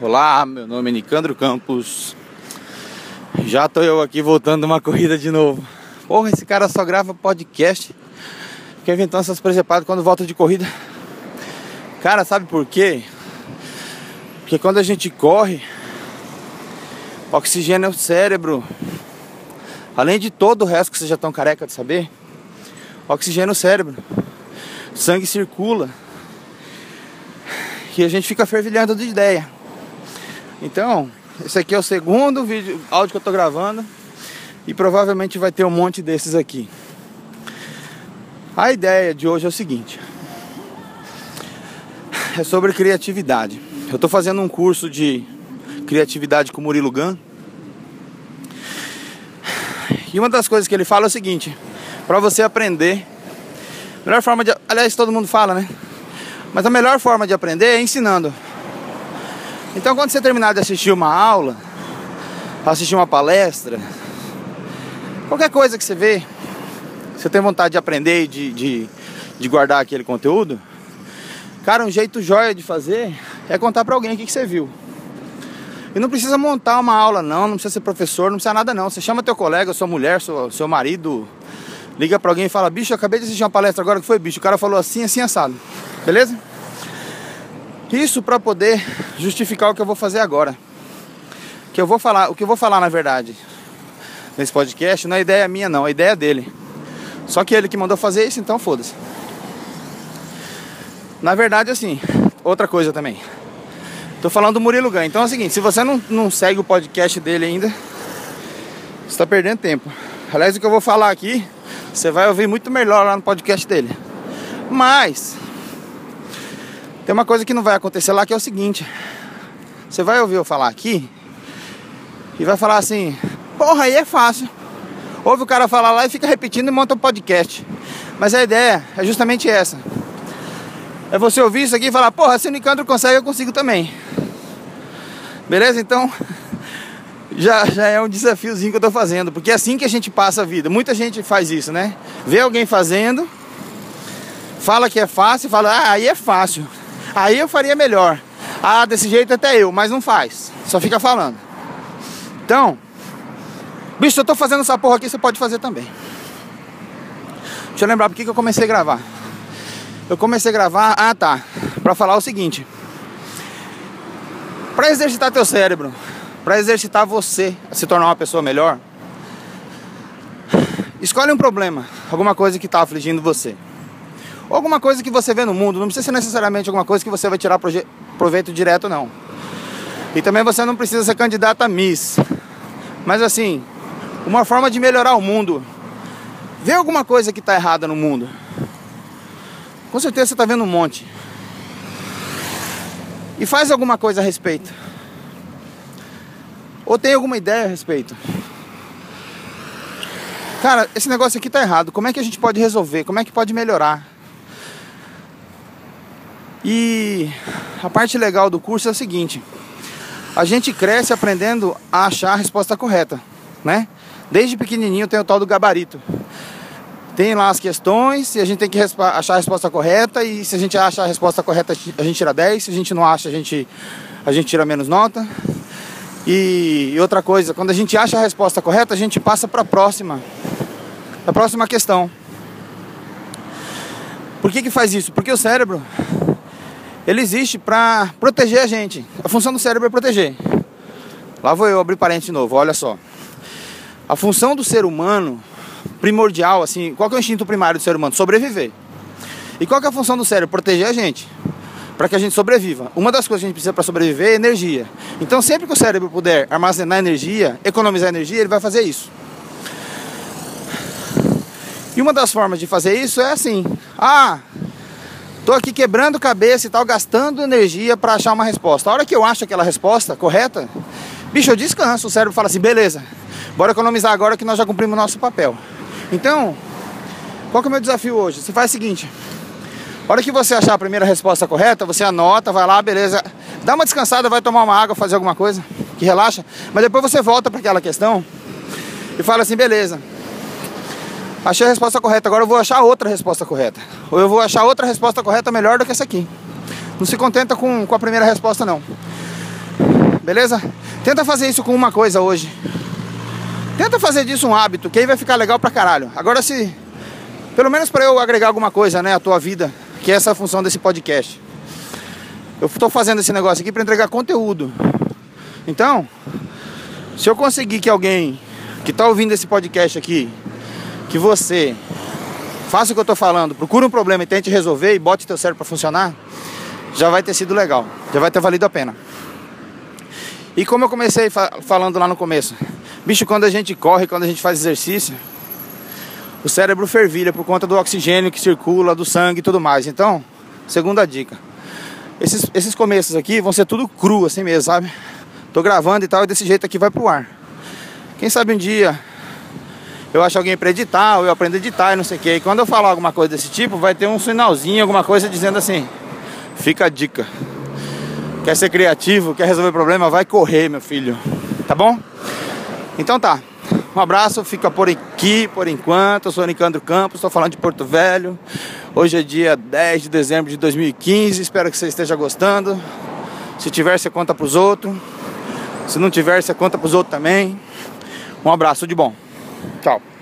Olá, meu nome é Nicandro Campos. Já tô eu aqui voltando uma corrida de novo. Porra, esse cara só grava podcast. Fica inventando essas presepadas quando volta de corrida. Cara, sabe por quê? Porque quando a gente corre, oxigênio é o cérebro. Além de todo o resto que vocês já estão careca de saber, oxigênio é o cérebro. Sangue circula. E a gente fica fervilhando de ideia. Então, esse aqui é o segundo vídeo, áudio que eu tô gravando. E provavelmente vai ter um monte desses aqui. A ideia de hoje é o seguinte. É sobre criatividade. Eu tô fazendo um curso de criatividade com o Murilo Gan. E uma das coisas que ele fala é o seguinte. Pra você aprender, a melhor forma de... Aliás, todo mundo fala, né? Mas a melhor forma de aprender é ensinando. Então, quando você terminar de assistir uma aula, assistir uma palestra, qualquer coisa que você vê, você tem vontade de aprender e de guardar aquele conteúdo, cara, um jeito joia de fazer é contar pra alguém o que você viu. E não precisa montar uma aula, não precisa ser professor, não precisa nada, não. Você chama teu colega, sua mulher, seu marido, liga pra alguém e fala: bicho, eu acabei de assistir uma palestra agora, que foi, bicho? O cara falou assim, assim, assado. Beleza? Isso pra poder justificar o que eu vou fazer agora. O que eu vou falar, na verdade, nesse podcast, não é ideia minha, não. É ideia dele. Só que ele que mandou fazer isso, então foda-se. Na verdade, assim, outra coisa também. Tô falando do Murilo Gan. Então é o seguinte, se você não segue o podcast dele ainda, você tá perdendo tempo. Aliás, o que eu vou falar aqui, você vai ouvir muito melhor lá no podcast dele. Mas... tem uma coisa que não vai acontecer lá, que é o seguinte. Você vai ouvir eu falar aqui e vai falar assim: porra, aí é fácil. Ouve o cara falar lá e fica repetindo e monta um podcast. Mas a ideia é justamente essa. É você ouvir isso aqui e falar: porra, se o Nicandro consegue, eu consigo também. Beleza? Então, já é um desafiozinho que eu tô fazendo. Porque é assim que a gente passa a vida. Muita gente faz isso, né? Vê alguém fazendo, fala que é fácil, fala: ah, aí é fácil. Aí eu faria melhor. Ah, desse jeito até eu, mas não faz. Só fica falando. Então, bicho, eu tô fazendo essa porra aqui, você pode fazer também. Deixa eu lembrar por que eu comecei a gravar. Eu comecei a gravar, pra falar o seguinte. Pra exercitar teu cérebro, pra exercitar você a se tornar uma pessoa melhor, escolhe um problema, alguma coisa que tá afligindo você. Ou alguma coisa que você vê no mundo. Não precisa ser necessariamente alguma coisa que você vai tirar proveito direto, não. E também você não precisa ser candidata a Miss. Mas assim, uma forma de melhorar o mundo. Vê alguma coisa que está errada no mundo. Com certeza você está vendo um monte. E faz alguma coisa a respeito. Ou tem alguma ideia a respeito. Cara, esse negócio aqui está errado. Como é que a gente pode resolver? Como é que pode melhorar? E a parte legal do curso é o seguinte: a gente cresce aprendendo a achar a resposta correta, né? Desde pequenininho tem o tal do gabarito. Tem lá as questões e a gente tem que achar a resposta correta. E se a gente acha a resposta correta, a gente tira 10. Se a gente não acha, a gente tira menos nota. E outra coisa, quando a gente acha a resposta correta, a gente passa para a próxima questão. Por que faz isso? Porque o cérebro... ele existe para proteger a gente. A função do cérebro é proteger. Lá vou eu abrir parênteses de novo, olha só. A função do ser humano, primordial, assim... qual que é o instinto primário do ser humano? Sobreviver. E qual que é a função do cérebro? Proteger a gente. Para que a gente sobreviva. Uma das coisas que a gente precisa para sobreviver é energia. Então, sempre que o cérebro puder armazenar energia, economizar energia, ele vai fazer isso. E uma das formas de fazer isso é assim... tô aqui quebrando cabeça e tal, gastando energia para achar uma resposta. A hora que eu acho aquela resposta correta, bicho, eu descanso. O cérebro fala assim: beleza, bora economizar agora que nós já cumprimos o nosso papel. Então, qual que é o meu desafio hoje? Você faz o seguinte: a hora que você achar a primeira resposta correta, você anota, vai lá, beleza, dá uma descansada, vai tomar uma água, fazer alguma coisa que relaxa, mas depois você volta para aquela questão e fala assim: beleza, achei a resposta correta, agora eu vou achar outra resposta correta. Ou eu vou achar outra resposta correta melhor do que essa aqui. Não se contenta com a primeira resposta, não. beleza? Tenta fazer isso com uma coisa hoje. Tenta fazer disso um hábito, que aí vai ficar legal pra caralho. Agora se... Pelo menos pra eu agregar alguma coisa, né, à tua vida, que é essa a função desse podcast. Eu tô fazendo esse negócio aqui pra entregar conteúdo. Então, se eu conseguir que alguém que tá ouvindo esse podcast aqui, que você faça o que eu tô falando, procura um problema e tente resolver e bote teu cérebro pra funcionar, já vai ter sido legal, já vai ter valido a pena. E como eu comecei falando lá no começo, bicho, quando a gente corre, quando a gente faz exercício, o cérebro fervilha por conta do oxigênio que circula, do sangue e tudo mais. Então, segunda dica. Esses começos aqui vão ser tudo cru assim mesmo, sabe? Tô gravando e tal, e desse jeito aqui vai pro ar. Quem sabe um dia eu acho alguém pra editar, ou eu aprendo a editar e não sei o que. E quando eu falar alguma coisa desse tipo, vai ter um sinalzinho, alguma coisa dizendo assim: fica a dica. Quer ser criativo, quer resolver problema, vai correr, meu filho. Tá bom? Então tá. Um abraço, fica por aqui, por enquanto. Eu sou Nicandro Campos, estou falando de Porto Velho. Hoje é dia 10 de dezembro de 2015, espero que você esteja gostando. Se tiver, você conta pros outros. Se não tiver, você conta pros outros também. Um abraço de bom. Tchau.